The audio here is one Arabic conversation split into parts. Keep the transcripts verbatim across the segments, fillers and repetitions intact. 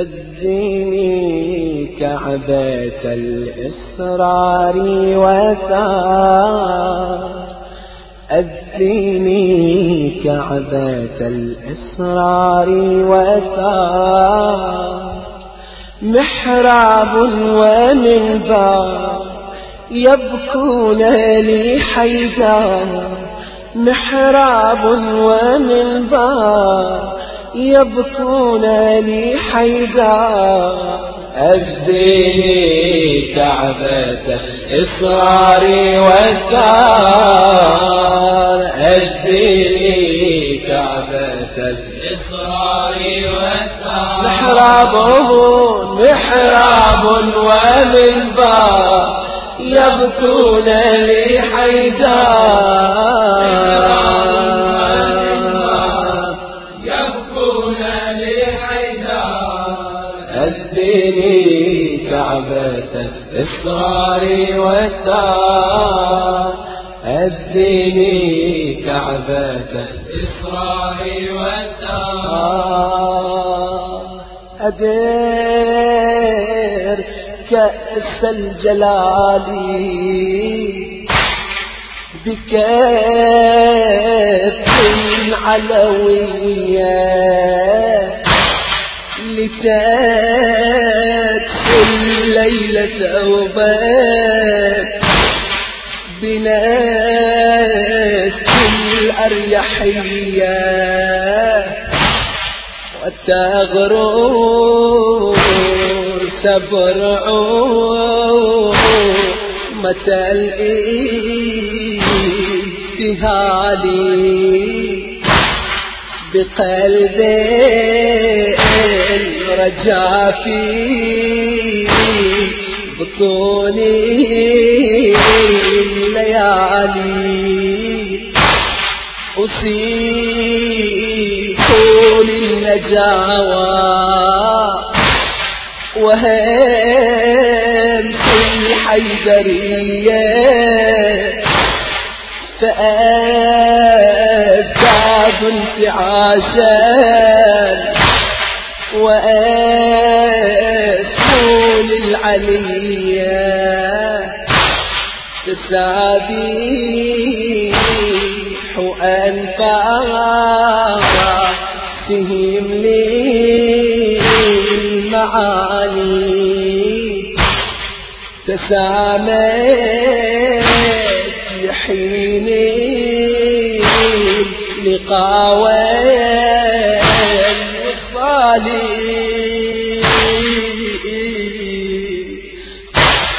أزيني كعبة الإصرار وثار، أزيني كعبة الإصرار وثار، محراب ومنبر يبكون لي حيدار، محراب ومنبر يبكون لي حيدار، أزيني كعبة الإصرار والثار، أزيني كعبة الإصرار والثار، محرابه محراب ومنبر يبكون لي حيدار، أزيني كعبة الإصرار والثار، أزيني كعبة الإصرار والثار، أدير كأس الجلال بكأس علوية لتأتي الليلة وبات بناس الأريحية وتغرور سبرع متى الإبتهالي بقلبي الرجاء في بطوني الليالي أصيح للنجاوى وهمس الحيدرية فأزداد انتعاشا وأسهول العليا تسابيح أنفاق سهم لي المعاني تسامت يحيني لقاوة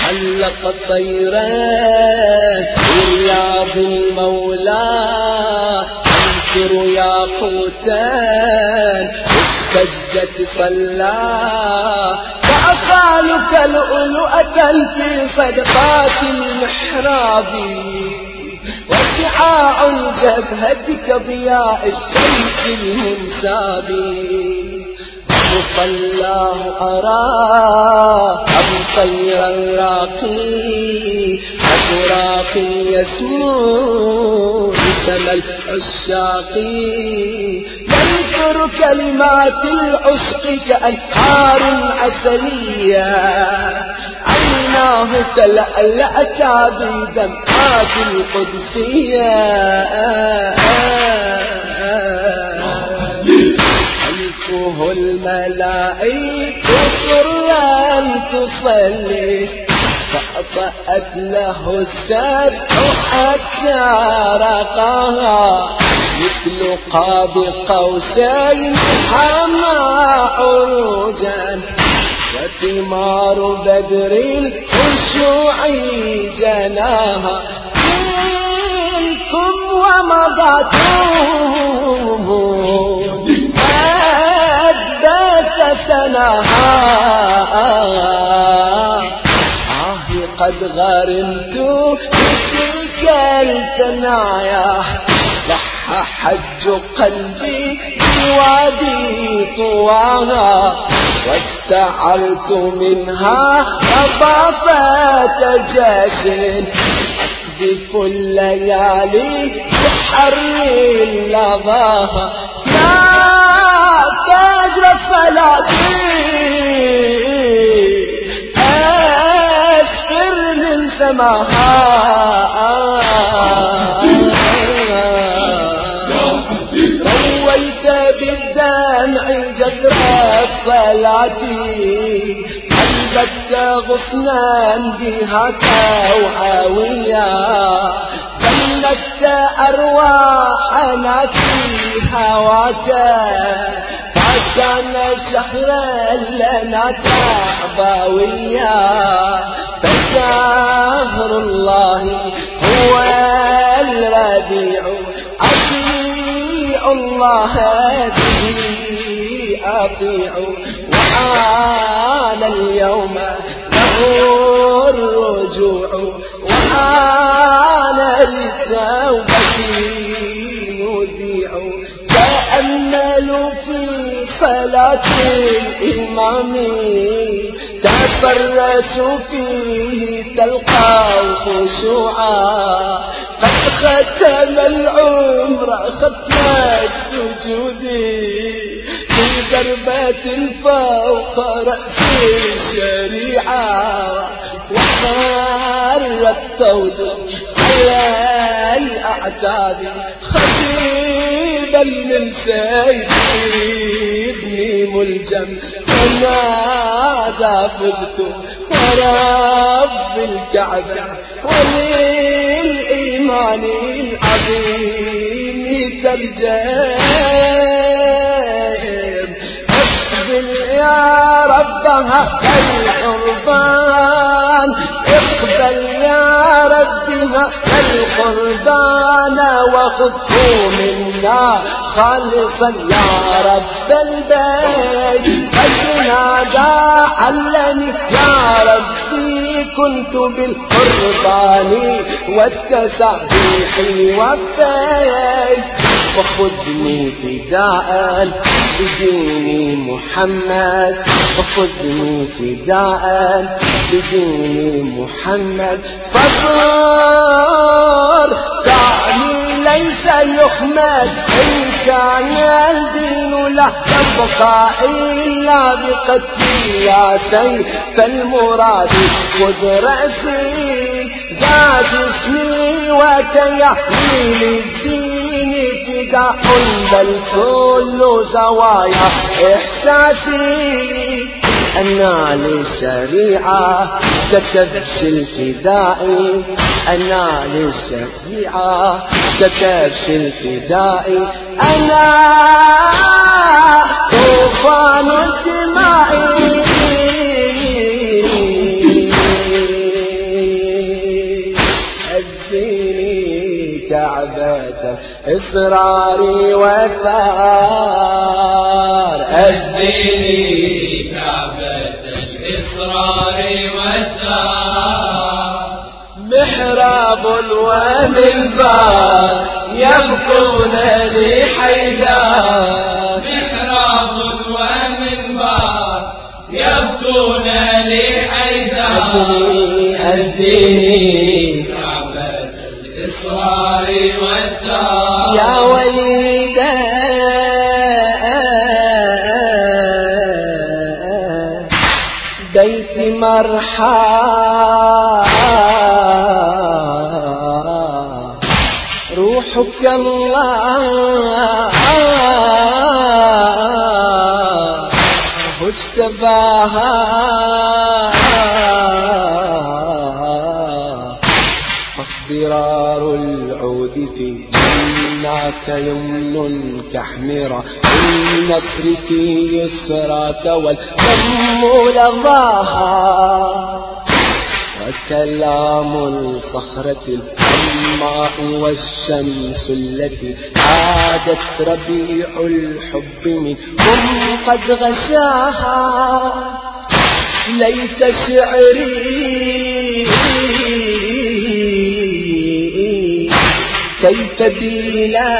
حلق طيرات رياض المولى انكر يا قوتان السجدة صلى فأقالك لؤلؤة في صدقات المحراب وشعاع جبهتك ضياء الشمس المنساب مصلاه أراه أبو طير الراقي أبو راقي يسمو بسم العشاقي ينثر كلمات العشق كأنهار عسلية عيناه تلألأت بدمعات القدسية الملائكة سرا تصلي فأطأت له السبع حتى رقاها مثل قاب قوسين حما عروجا وثمار بدر الخشوع جناها منكم ومضتوه سنها آه قد غرمت بتلك الثنايا لح حج قلبي بوادي طواها واستعرت منها أضافات جاش أقذف الليالي بحري اللظاها يا تاج السلاطين. رويت بالدمع الجدرة صلاتي قلبك غصنا بها توعوية جنت أرواحنا في هواك عشان شحرا لنا تعبوية فشهر الله هو الربيع أطيع الله به أطيع وحان اليوم له الرجوع وحان التوبة مذيع تأملوا في صلاة الإمام تفرسوا فيه تلقوا خشوعا قد ختم العمر ختم السجود في ضربة فوق رأس الشريعة وحار الطود على الأعتاب خطيبا من سيف ابن ملجم فماذا فزت ورب الكعبة وللإيمان العظيم ترجم اقبل يا رب هذا القربان اقبل يا رب هذا القربان وخذه منا خالصا يا رب البيت فلنادى علني يا ربي كنت بالقربان والتسبيح والبيت وخذني فداء بدين محمد وخذني فداء بدين محمد فاصبر دعني ليس يحمد إن كان الدين لا تبقى إلا بقتلي يا سيف المراد خذ رأسي ذا جسمي وكيحمي للدين فداء بل كل زوايا إحساسي أنا للشريعة ستبشل فدائي أنا للشريعة ستبشل فدائي أنا طوفان الدمائي أديني كعبة إصراري وثار أديني محراب ومنبر يبقون لي حيدار محراب ومنبر يبقون لي حيدار أديني كعبة الإصرار والدار يا ويلي بيت مرحى روحك الله اجتباها اخبرار العود في إنك يمن كحمرة من نصرك يسرك والهم لظاها وكلام الصخرة الحماء والشمس التي عادت ربيع الحب منهم قد غشاها ليت شعري كي تبيلا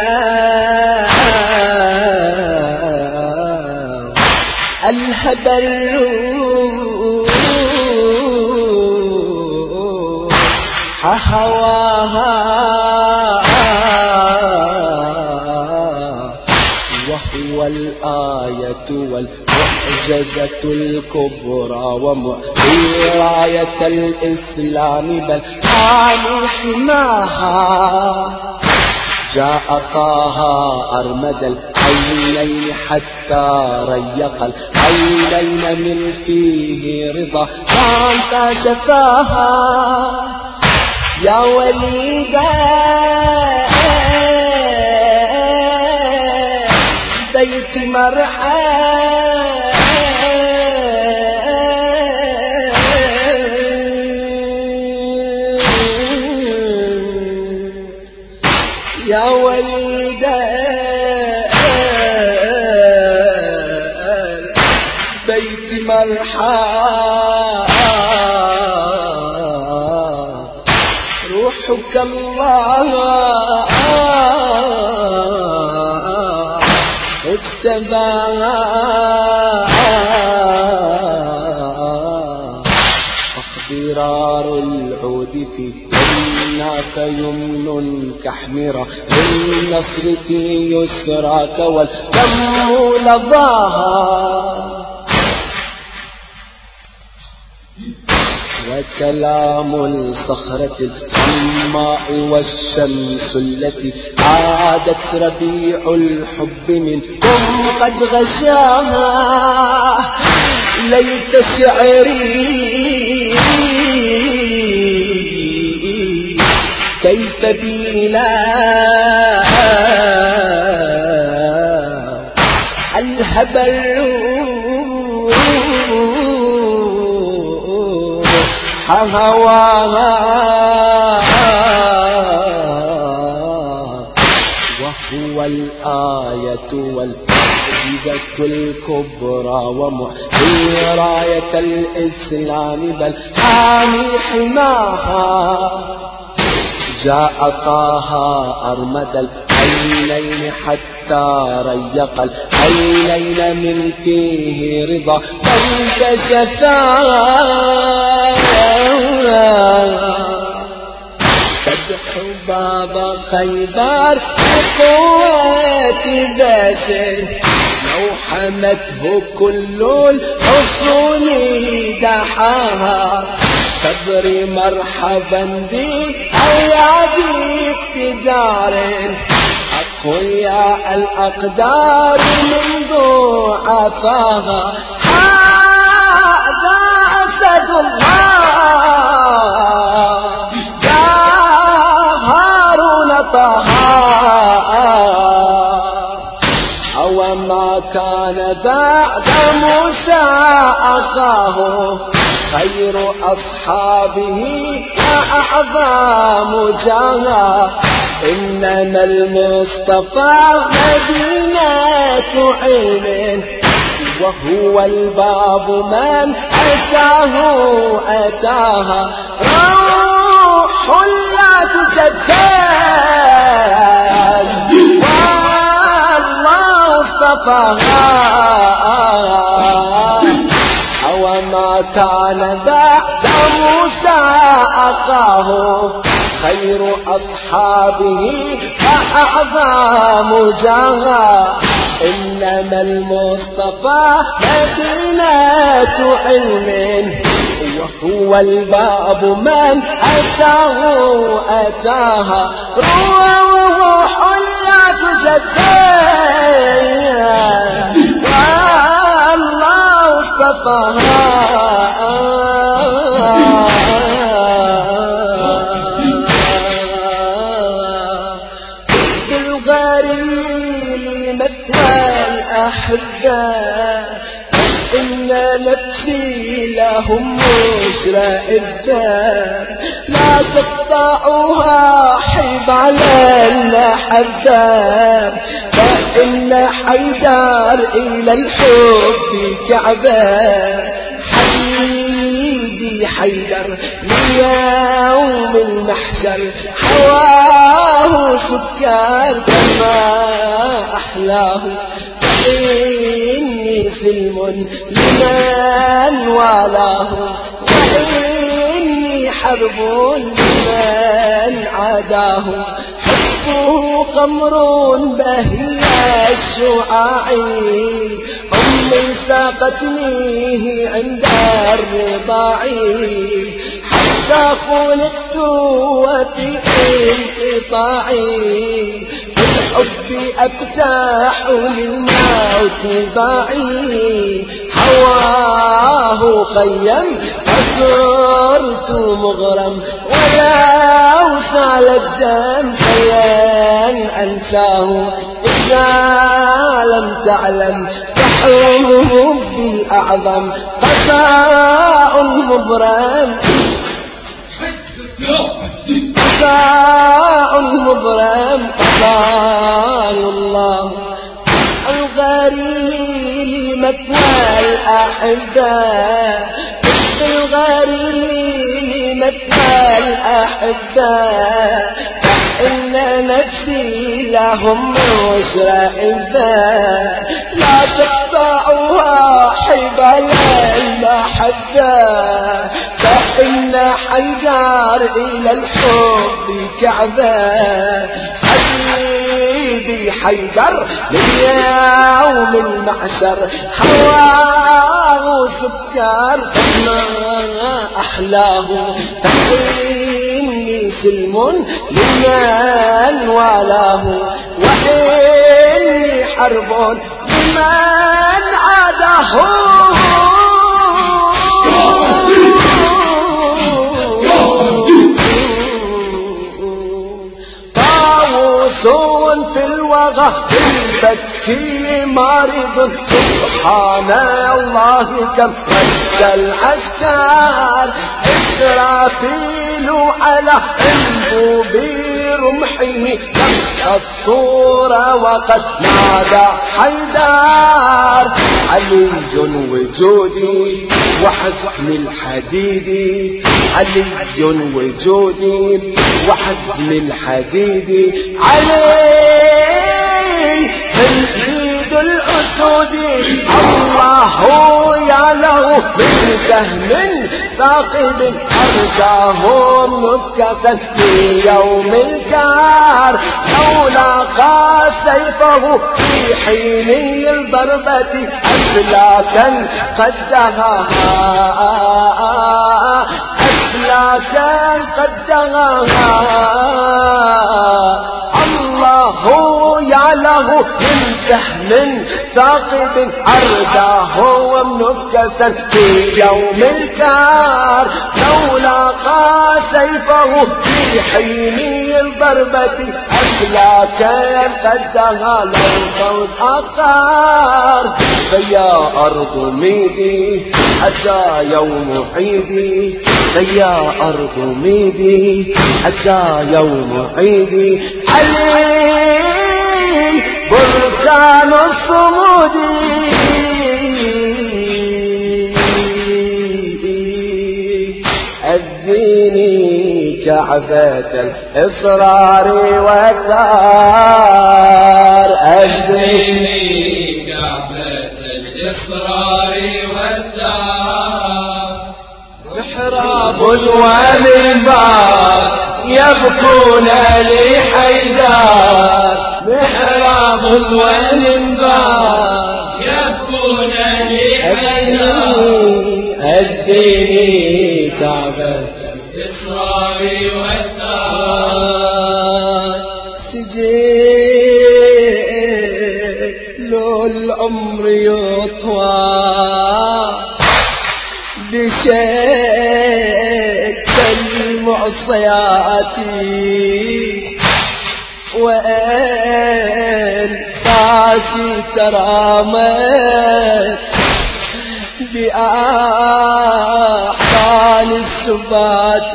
الهبل حهواها وهو الآية والوحج المعجزة الكبرى ومؤتي راية الإسلام بل حامي حماها. جاء طه أرمد العينين حتى ريق العينين من فيه رضا فانت شفاها. يا وليدا بيت مرعى بيت مرحى روحك الله اجتباها. اقترار العود في إنك يمن كحمرة للنصر في يسرك والدم لظاها. وكلام الصخرة الصماء والشمس التي عادت ربيع الحب منكم قد غشاها. ليت شعري كيف بلا الهبل هواها. وهو الآية والمعجزة الكبرى ومحيي راية الإسلام بل حامي حماها. جاء طه أرمد العينين حتى ريق العينين من فيه رضا فانت شفاها. فتح باب خيبر بقوة باسل لوحمته كل الحصون دحاها. صبري مرحبا بي هيا بيك تجاري أقوياء الأقدار منذ أفاها. هذا أسد الله يا هارون طه أو ما كان بعد موسى أخاه خير أصحابه أعظم جاها. إنما المصطفى مدينة علم وهو الباب من أتاه أتاها. روح لا تتبدل والله اصطفاها. وما كان بعد موسى أخاه خير أصحابه فأعظم جاها. إنما المصطفى مدينة علم وهو الباب من أتاه أتاها. روح لا تجدد بالغريب متى الأحباب إن نفسي لهم مشرى إبدال لا تقطعها حب على الأحزاب. فإن حيدار إلى الحب كعبان حيدي حيدر ليوم المحشر حواه سكر كما أحلاه. فإني سلم لمن والاه وإني حرب لمن عداه. قمر بهي الشعاعي من ساقتنيه عند الرضاع حتى خلقت وفي انقطاعي بالحب أبتاح مما اتباعي هواه خيم فصرت مغرم ولا وسع الدم خيال أنساه إذا لم تعلم فحبه بالأعظم قساء مبرم قساء مبرم قال الله الغريم مثوى الأحباء الغريم مثوى الأحباء إن نفسي لهم عشرة إذا لا تقطعها حبل المحبة فإن حجار إلى الحب كعبة حبيبي حيدر من يوم المعشر حواه سكر فما أحلاه فإني سلم لمن والاه وإني حرب لمن عاداه البكي مارض سبحان الله كم مد العسكر إسرافيل على انبوب برمحه كم الصورة وقد نادى حيدار علي وجودي وحسن الحديد علي وجودي وحسن الحديد علي تنفيذ الأسود الله يا له من سهم ثاقب أرجاه مبكسا في يوم الكار لولا سيفه في حين الضربة أفلاكا قد دهاها أفلاكا قد دهاها الله يعله من سهم ثاقب أرداه ومنكسا في يوم الكار لولا سيفه في حين الضربة أفلاكا قدها لو صوت أقار فيا أرض ميدي حتى يوم عيدي فيا أرض ميدي حتى يوم عيدي علي بركان الصمودي أذيني كعبة الإصرار والثار أذيني كعبة الإصرار والثار محراب ومنبر يبكون لي حيدار محراب والانبار يبكون لي حيدار أديني كعبة الإصرار والثار سجل العمر يطوى بشكل معصياتي وانفاسي ترامت بأحضان السبات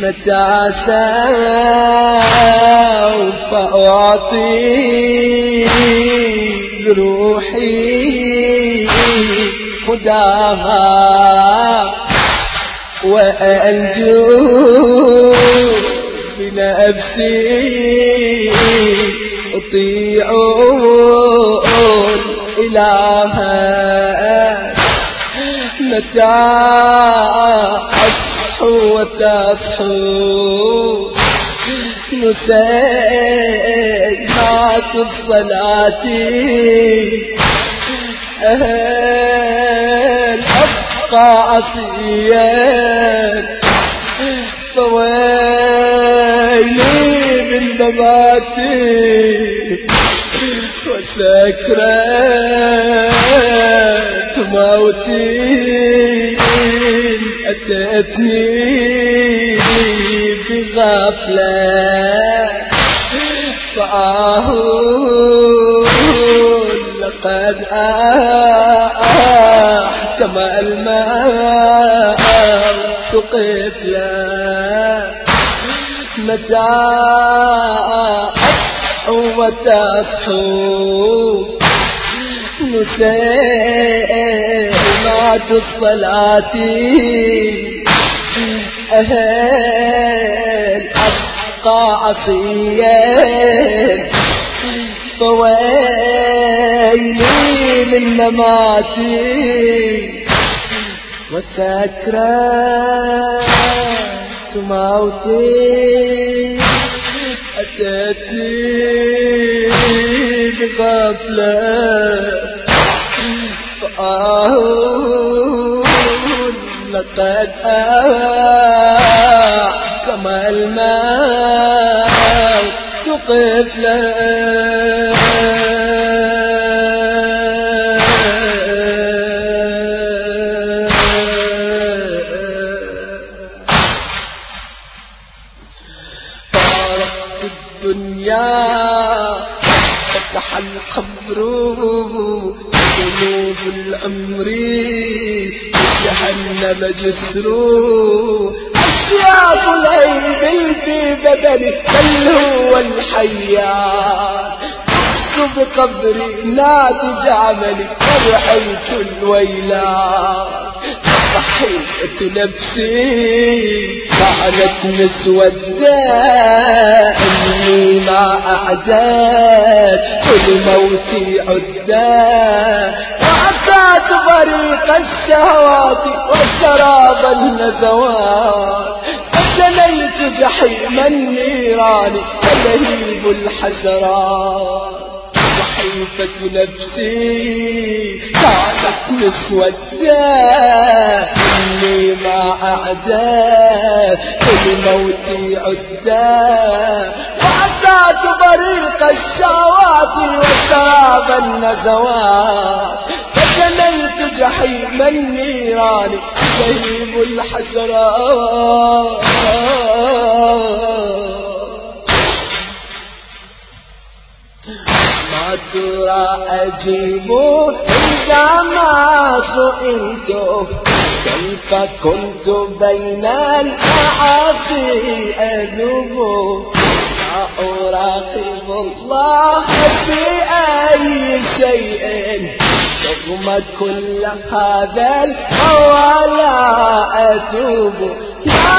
متى سوف أعطي روحي خداها وأنجو بنفسي أطيعون إلها متى أصحو وتصحو سيئات الصلاة أهل أبقى عصيان فويلي من مماتي وسكرات موتي أتأتني بغفلة فأهون لقد أحكم الماء تقفلا متاع وتصحو نسيمات الصلاة أهل أبقى عصيان فويلي من مماتي وسكرات موتي أتتني بغفلة فآهون لقد أحكم الموت قفلا. فتح القبر قلوب الأمر جهنم جسر أسياب العيب في بدني بل هو الحياة بقبري لا تجعلني فرحيت الويلات ضحيت نفسي فعلت نسوة اني ما اعزت كل موتي عدات وعسات طريق الشهوات وسراب النزوات فسليت جحيم النيران ولهيب الحسرات ضحيفة نفسي كانت نسوة إني ما أعداء لموتي عداء وعدات طريق الشهوات وساب النزوات فجنيت جحيم النيران جهيم الحسرات. ما ترى أجيب إذا ما سئلت كيف كنت بين المعاصي أذوب لا أراقب الله في أي شيء رغم كل هذا الهوى لا أتوب يا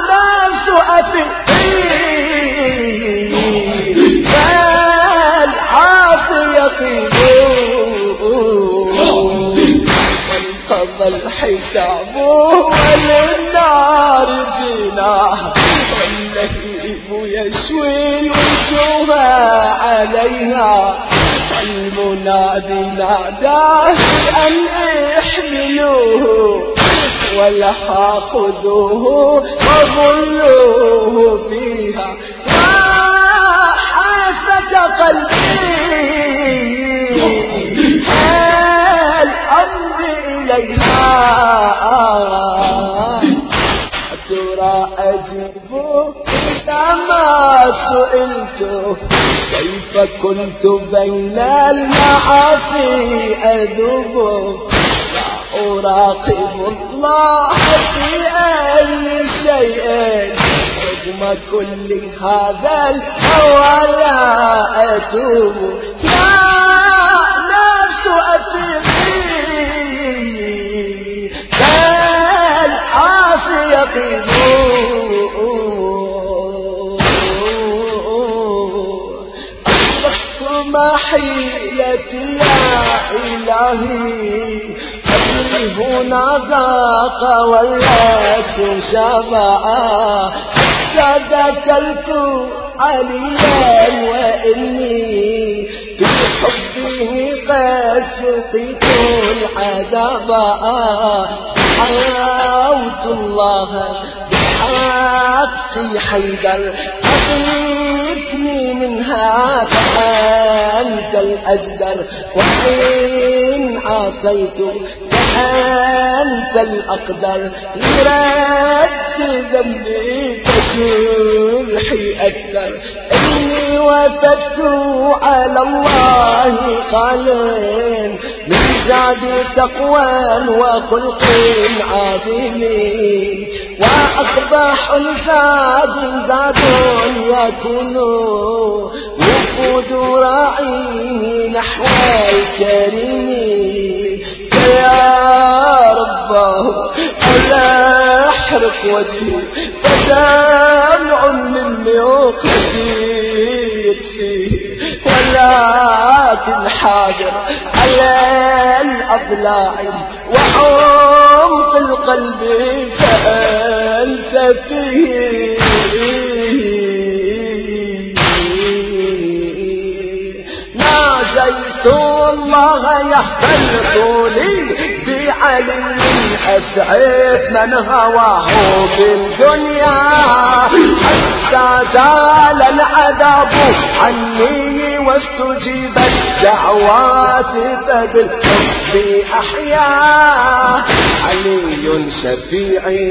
ناس أفقي وانقضى الحساب وللنار جناه واللهيب يشوي الوجوه عليها والمنادي ناداه أن احملوه ولها خذوه وغلوه فيها حاسة قلبي هل أمضي إليها أترى أجيب إذا ما سئلت كيف كنت بين المعاصي أذوب أراقب الله في أي شيء رغم كل هذا الهوى لا أتوب يا ناس أفقي فالعاصي يقيدون أطلقت محيلتي يا إلهي هنا ضاق والناس سمعا قد قتلت عليا وإني في حبه قد سقيت العذابا دعوت الله بحق حيدر أغيثني منها فأنت الأجدر وإن عصيت فأنت الأقدر لرد ذنبي فجرحي أكثر إني وفدت على الله قالين من زاد تقوى وخلق عظيم وأصبح الزاد زاد يكون وفود راعيه نحو الكريم يا رباه ألا أحرق وجهي فدمع مني وخشيت فيه ولكن حاجر على الأضلاع وعمق القلب فأنت فيه ناجيت الله يحفظه لي بعلي أسعف من هواه بالدنيا حتى زال العذاب عني واستجيبت دعواتي فبالحب أحيا علي شفيعي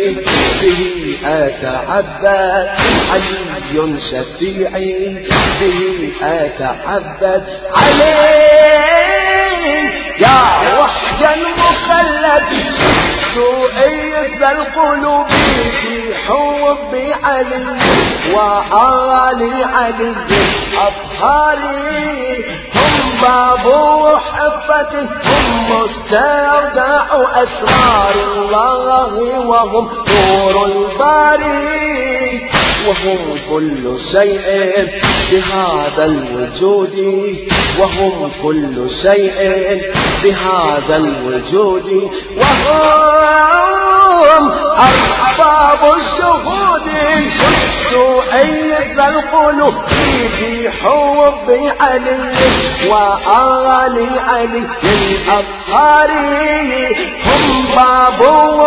به أتعبد علي شفيعي به أتعبد علي يا وحدا مخلد سئيت القلوب في حب علي وآل علي أطهاري هم باب حفته هم مستودع أسرار الله وهم نور الباري وهم كل شيء بهذا الوجود وهم كل شيء بهذا الوجود وهم أرباب الشهود سئيت القلوب في حب علي وآل علي الأطهاري هم باب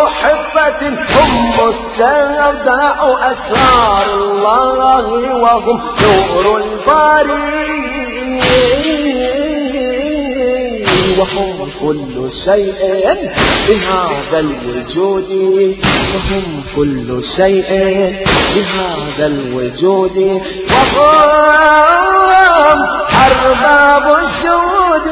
حفة هم مستودع أسرار الله وهم نور الباري وهم كل شيء بهذا الوجود وهم كل شيء بهذا الوجود وهم أرباب الشهود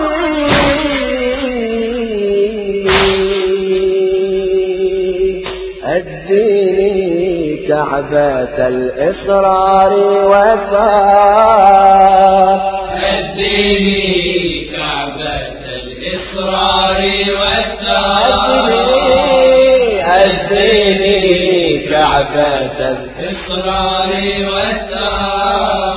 أديني كعبة الإصرار وثار أديني كعبة الإصرار وثار أديني كعبة الإصرار وثار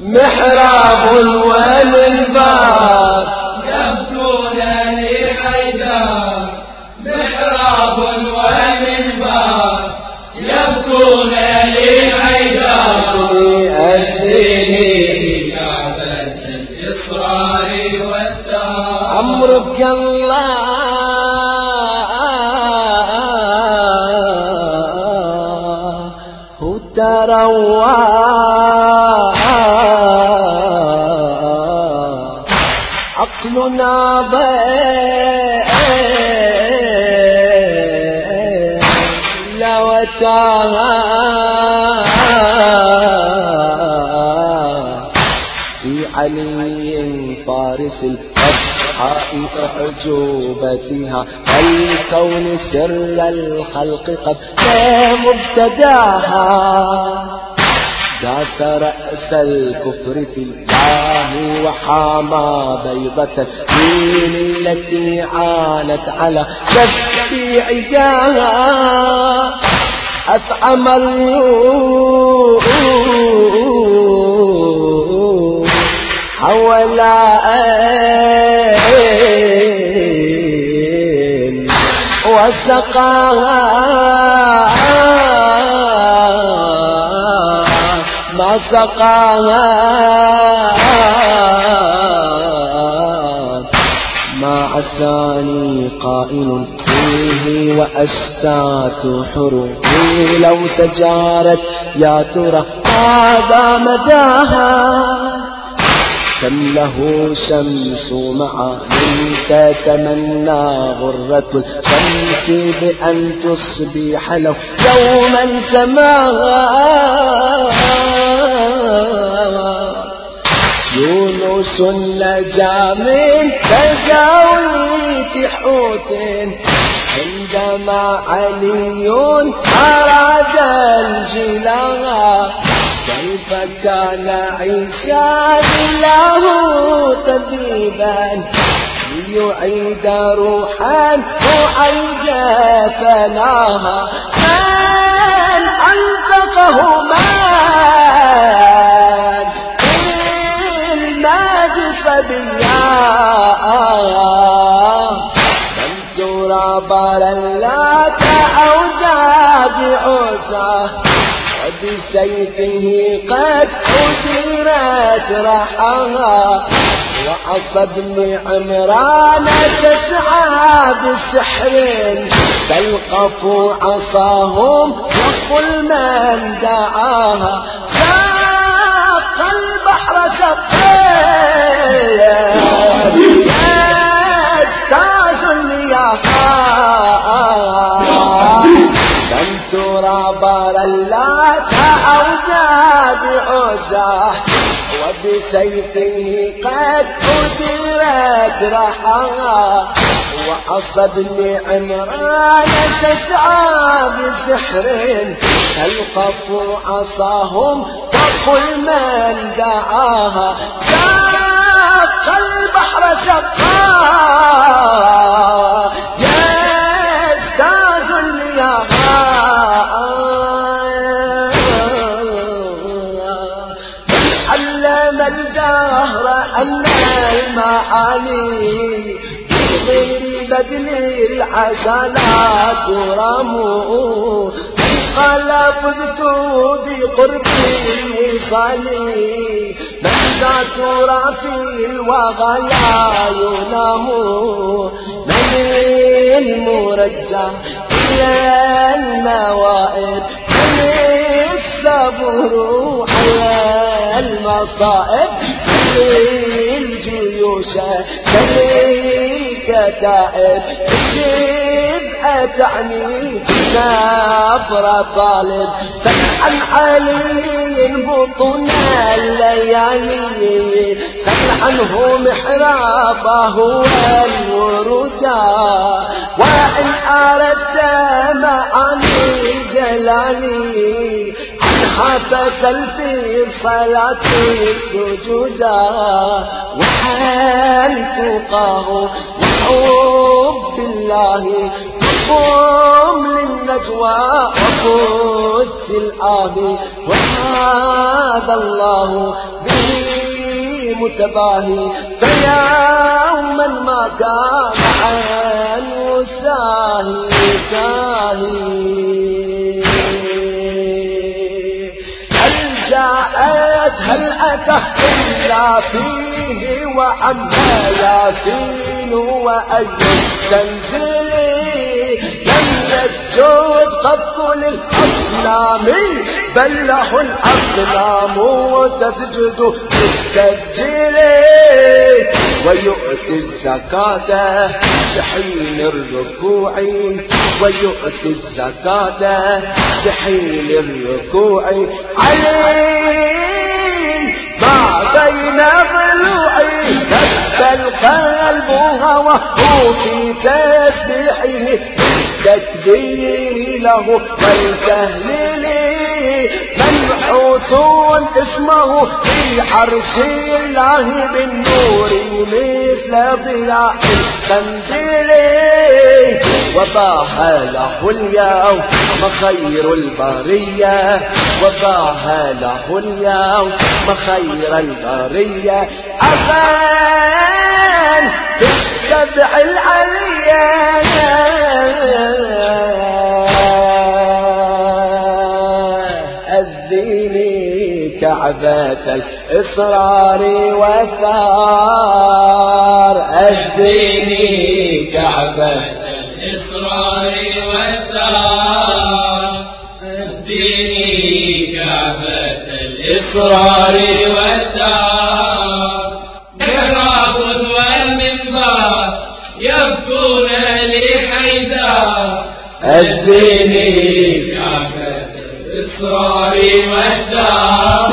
محراب والباب يبدون لي حيدار محراب والباب يبدون لي حيدار أديني كعبة الإصرار والثار عمرك الله تروى عقلنا بل وتعالى في علي فارس حائط عجوبتها الكون سر الخلق قد مبتدعها داس رأس الكفر في الله وحامى بيضة الدين التي عانت على شفي عداها أطعم الروح حول وسقاها ما سقاها ما عساني قائل فيه وأشتات حروفي لو تجارت يا ترى هذا مداها كم له شمس معالم تتمنى غرة الشمس بأن تصبح له يوما سماها يونس النجا من تجاويت حوت عندما علي أراد الجلاء كيف كان عيسى الله طبيبا ليعيد روحا وعيد فناها من أنطقه من إلا بصبيا كم ترى برلات أو زاد بسيفه قد أثيرت رحاها وعصى بن عمران تسعى بسحر فالقفوا عصاهم وكل من دعاها شاق البحر شقيا يجتاز الياقا لم ترى برا أو زاد عزاه وبسيفه قد أدرت رحاها وعصى بن عمران تسعى بسحر فالقفوا عصاهم وكل من دعاها شق البحر شقا يجتاز الياقا المعاني بغير بدل العجلات رموا قال فزت بقرب الوصال ماذا ترى في الوغى لا ينام من المرجع إلى النوائب من الصبر على المصائب في الجيوش تليك دائب تبقى تعني نبر طالب سمحا علي بطن الليالي سمحنه محرابه والوردة وإن أردت معاني جلالي حفظت في صلاة السجودة وحال تقاه وحب الله وقم للنجوى وخذ في الآه وهذا الله به متباهي فيوما ما كان حال ساهي ساهي هل أتى إلا فيه وأما ياسين وأجل تنزلي لم يسجد قط للأصنام بل له الأصنام تسجد للتسجيلي ويؤتي الزكاة بحين الركوع ويؤتي الزكاة بحين الركوع عليه ما بين ضلوعي لب القلب هواه في تسبيحه بالتكبير له والتهليل منحوت اسمه في عرش الله بالنور مثل ضياء التنزيل وضاح له اليوم خير البرية وضاح له اليوم خير البرية أفان بالسبع العليا شعبة الإصرار وثار. أجديني كعبة الإصرار وثار، أجديني كعبة الإصرار وثار. محراب والمنبر يبكون لحيدر، أجديني كعبة الإصرار والثار.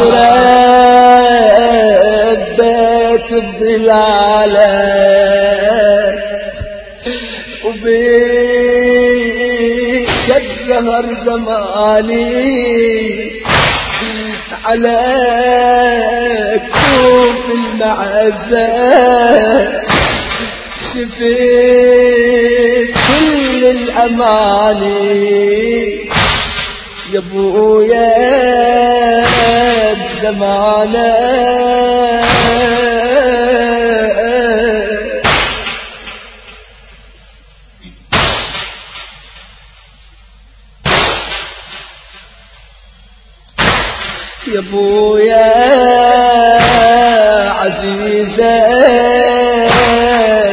بظلالك وبيك الزهر زمالي عليك شوف المعزة، شفيت كل الأماني يا بويا بزمانك. يا بويا عزيزة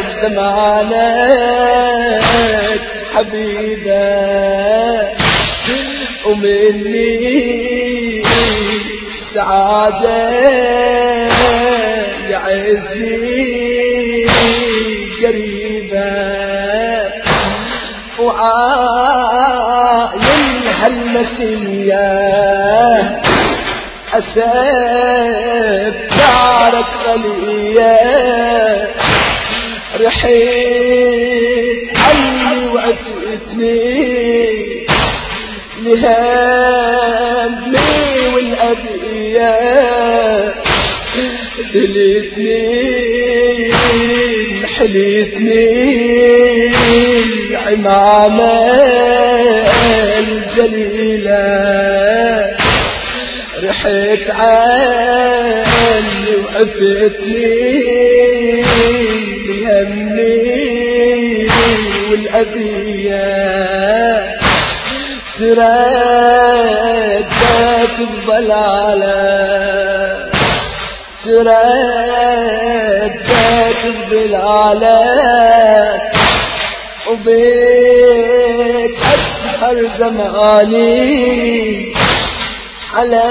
بزمانك حبيبة، ومني سعادة يا عزي قريبة، وعاين هالنسية أسف دارك خلية. رحيت عني وعتقتني لهمي والأبقية، دليتني محليتني العمامة الجليلة. رحت عني وعفتني بهمي والأذية، تردت الضلالة، تردت الضلالة. وبيك أسهر زماني على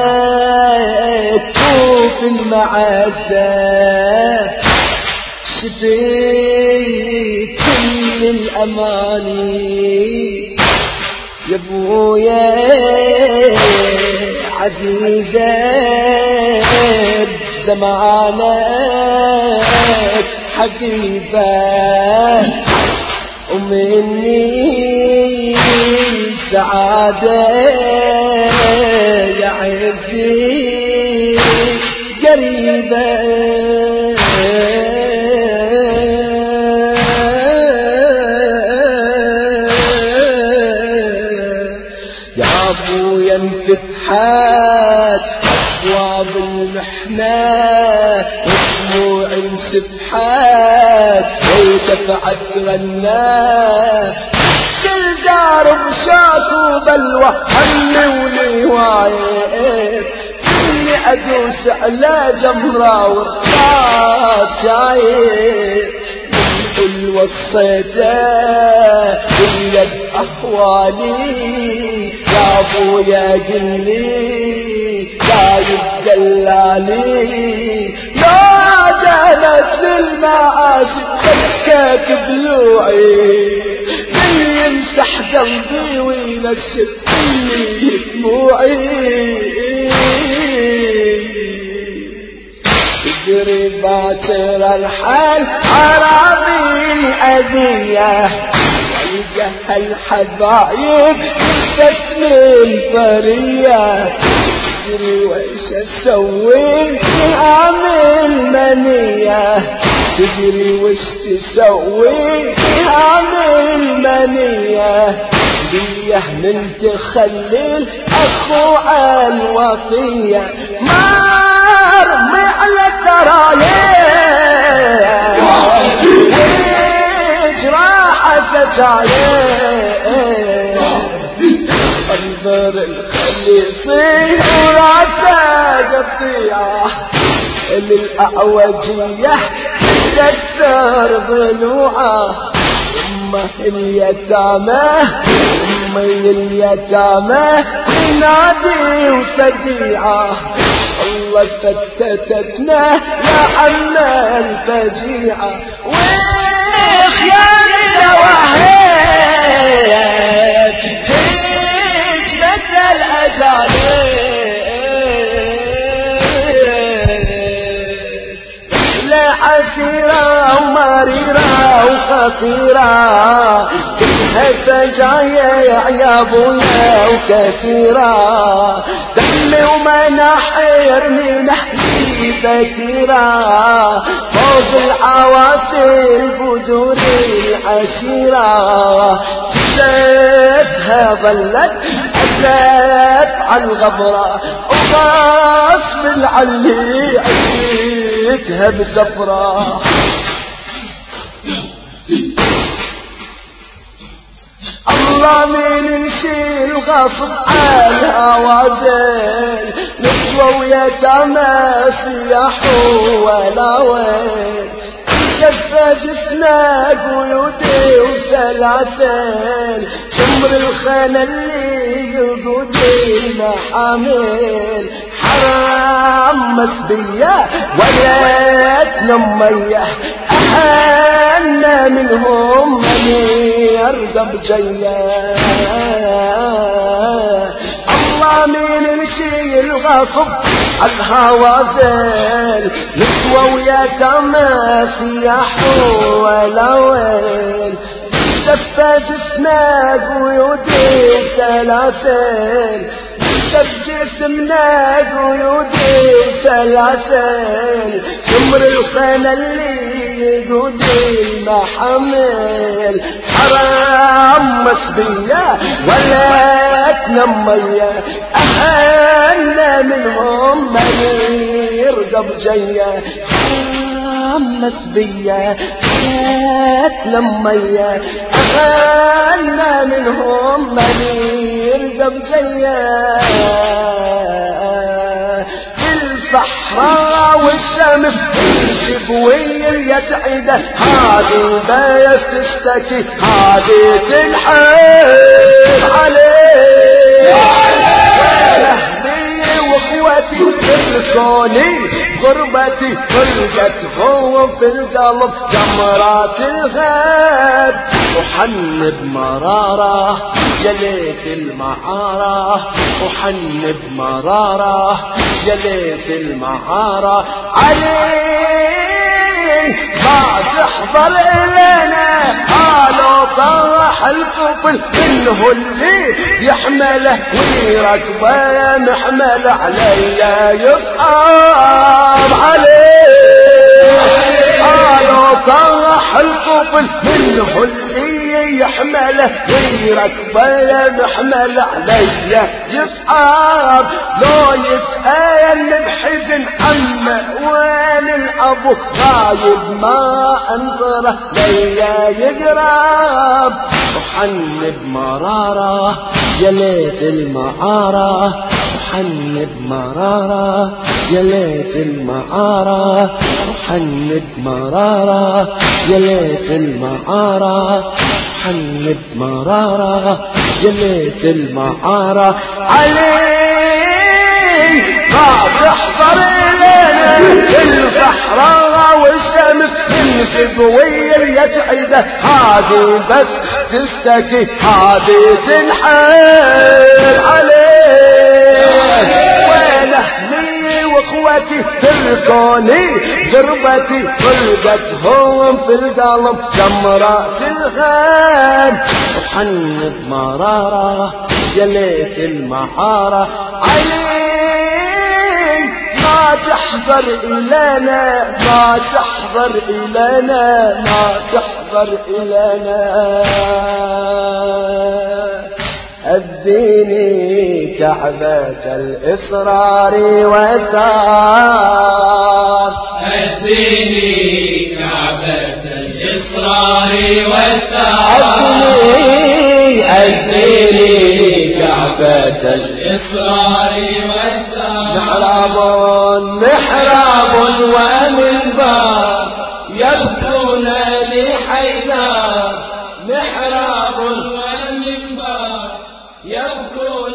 الطوف المعزة، شفيت كل الأماني يا بويا عزيزة بزمانك حبيبة، ومني سعادة عزي قريبة. يا أبويا انفتحت أبواب المحنة، ودموع انسفحت وتفعت غنى دار بشاك وبلوى همي ولواية، كني أدوس على جمرة ورقاة شايف من وصيته باليد أحوالي. يا أبويا قلي لا يتدلالي، لا دانت للمعاشي تبكيك بلوعي، يمسح قلبي وينشف فيي دموعي. يجري باكر الحال عرامي الأذية، ويجه الحبايب تسلم فرية، يجري ويش أسوي أعمل منية، تجري وش تسوي عامل منية، بيه من تخلي أخو الوطية، ما رمي على تراليه ويجراح ستعليه. منظر الخليص وراسه قطيعه للأعوجية تكسر ضلوعه. أمه اليتامى أمي اليتامى تنادي وفجيعة الله فتتتنا يا عمنا الفجيعة. ويخ يا لوهيك هيك مثل أجاليك لا عسيرة ومريرة وخطيرة هالفجايع يا بويا وكثيرة دمي ومناحير من أحلي بكيرة فوق العواصر بجور العشيرة. جسدها ظلت أسات عالغبرة وغصب العلي عيتها بسفرة. الله من يشيل غصب عنها وعزيل نسوة ويتامى سياحوا ولا ويل كفى جسنا قيودي وسلاسل شمر الخانة اللي يرقدي محامل حرام مسبية وليتنا مية أهلنا منهم مني يرقب جيا. الله من يمشي الغصب عنها وزيل نسوة ويتامى سياحوا ولا ويل شفى جسمنا قيودي سلاسل شفى جسمنا قيودي سلاسل شمر الخانة اللي يقودي المحامل حرام مسبية ولاتنا مية أهلنا منهم من يرقب جية. حرام مسبية ولاتنا مية أهلنا منهم من يرقب جية. الصحراء والشمس تشبوي اليتعدة هذه بيس تشتكي هذه تنحب عليه وأهلي وإخوتي تلقوني غربتي فرقت خوف القلب جمرات الغاب وحن بمرارة يا ليت المعارة وحن بمرارة يا ليت المعارة. علي بعد احضر إلينا قالوا طرح الطفل منه اللي يحمله ويركبه محمل عليا يصعب عليه قالوا طرح الطفل منه اللي يحمله ويركبه محمل عليا يصعب. لو يسأل بحزن عمه وين الأبو غايب ما أنظره ليا يقرب وحن بمرارة يا ليت المعارة وحن بمرارة يا ليت المعارة وحن بمرارة يا ليت المعارة وحن بمرارة يا ليت المعارة. علي قاعد احضر لنا الصحراء والشمس تنشد ويتعده هذه بس تشتكي هذه تنحل عليه وين أهلي وإخوتي تركوني غربتي فرقتهم في القلب جمرات الغاب وحن بمرارة يا ليت المعارة. ما تحضر إلينا ما تحضر إلينا ما تحضر إلينا أديني كعبة الإصرار والثار أديني كعبة الإصرار والثار أديني كعبة إصراري والثار محراب محراب ومن بار يبكون لي حيدار محراب ومن بار يبكون